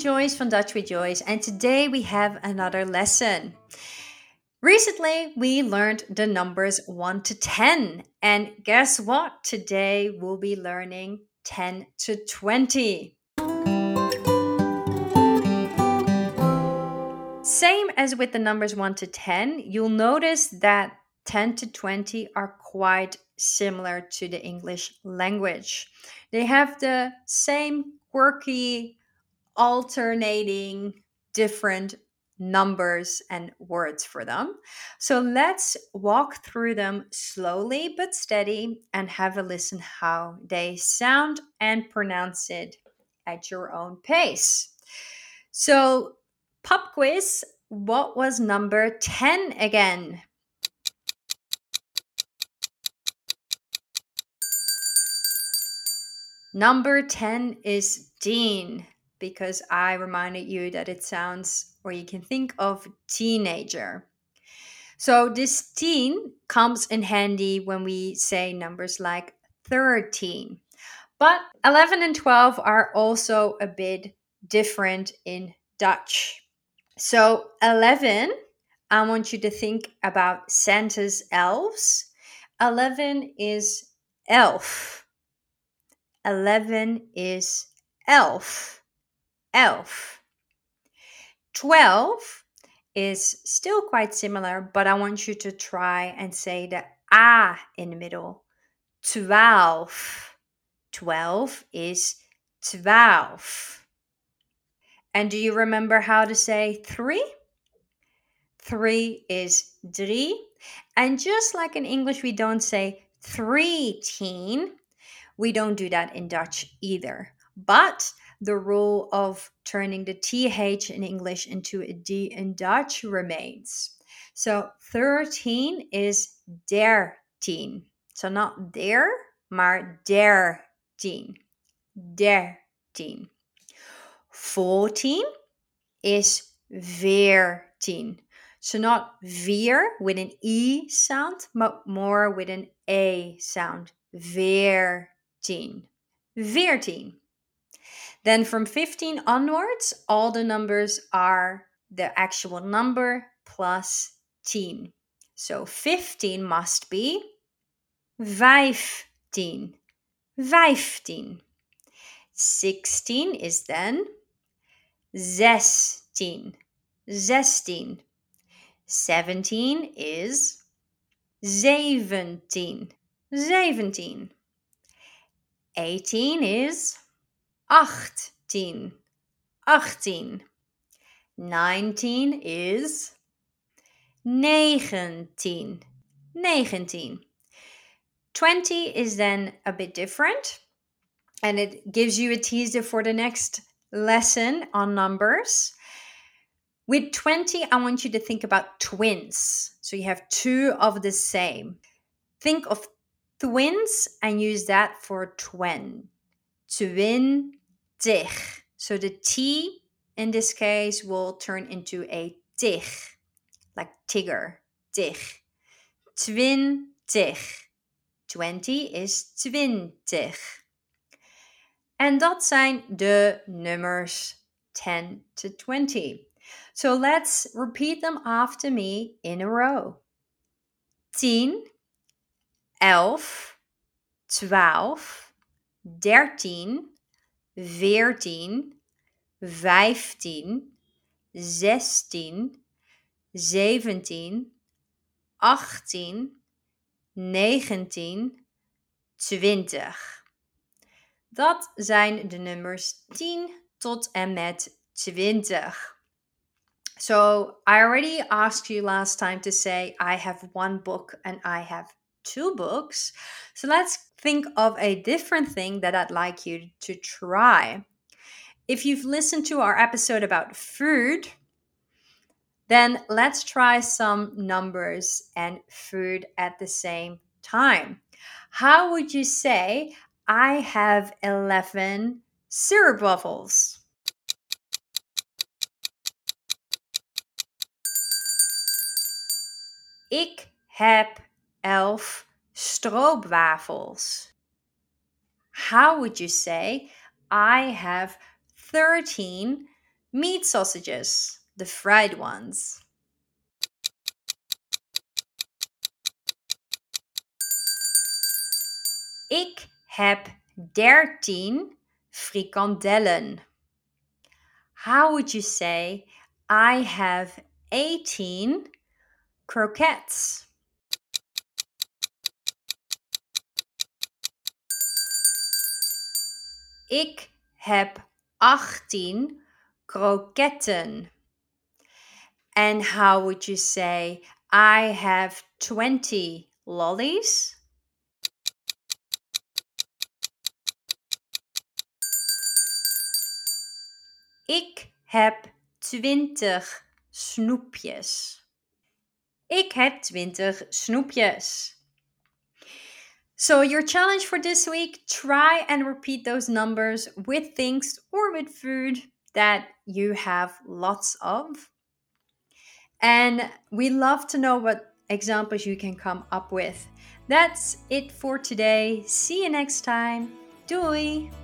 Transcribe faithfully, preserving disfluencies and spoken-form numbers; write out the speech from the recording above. Joyce from Dutch with Joyce, and today we have another lesson. Recently, we learned the numbers one to ten, and guess what? Today we'll be learning ten to twenty. Same as with the numbers one to ten, you'll notice that ten to twenty are quite similar to the English language. They have the same quirky, alternating, different numbers and words for them. So let's walk through them slowly but steady and have a listen how they sound and pronounce it at your own pace. So pop quiz, what was number ten again? Number ten is teen, because I reminded you that it sounds, or you can think of, teenager. So this teen comes in handy when we say numbers like thirteen. But eleven and twelve are also a bit different in Dutch. So eleven, I want you to think about Santa's elves. eleven is elf. eleven is elf, elf. twelve is still quite similar, but I want you to try and say the A in the middle. twaalf. twelve is twaalf. And do you remember how to say three? three is drie. And just like in English, we don't say three teen. We don't do that in Dutch either. But the rule of turning the T H in English into a D in Dutch remains. So thirteen is dertien. So not der, maar dertien. Dertien. fourteen is veertien. So not vier with an E sound, but more with an A sound. Veertien. veertien. Then from fifteen onwards, all the numbers are the actual number plus tien. So fifteen must be vijftien. vijftien. sixteen is then zestien. zestien. seventeen is zeventien. zeventien. eighteen is achttien. achttien. nineteen is negentien. negentien. twenty is then a bit different, and it gives you a teaser for the next lesson on numbers. With twenty, I want you to think about twins. So you have two of the same. Think of twins and use that for twin. Twintig. So the T in this case will turn into a tig, like tigger, tig. Twintig. twenty is twintig. En dat zijn de nummers ten to twenty. So let's repeat them after me in a row. tien. elf, twaalf, dertien, veertien, vijftien, zestien, zeventien, achttien, negentien, twintig. Dat zijn de nummers tien tot en met twintig. So, I already asked you last time to say I have one book and I have two books. So let's think of a different thing that I'd like you to try. If you've listened to our episode about food, then let's try some numbers and food at the same time. How would you say, I have eleven syrup waffles? Ik heb elf stroopwafels. How would you say, I have thirteen Meat sausages, the fried ones. Ik heb dertien frikandellen. How would you say, I have eighteen croquettes? Ik heb achttien kroketten. And how would you say, I have twenty lollies? Ik heb twintig snoepjes. Ik heb twintig snoepjes. So your challenge for this week, try and repeat those numbers with things or with food that you have lots of. And we love to know what examples you can come up with. That's it for today. See you next time. Doei!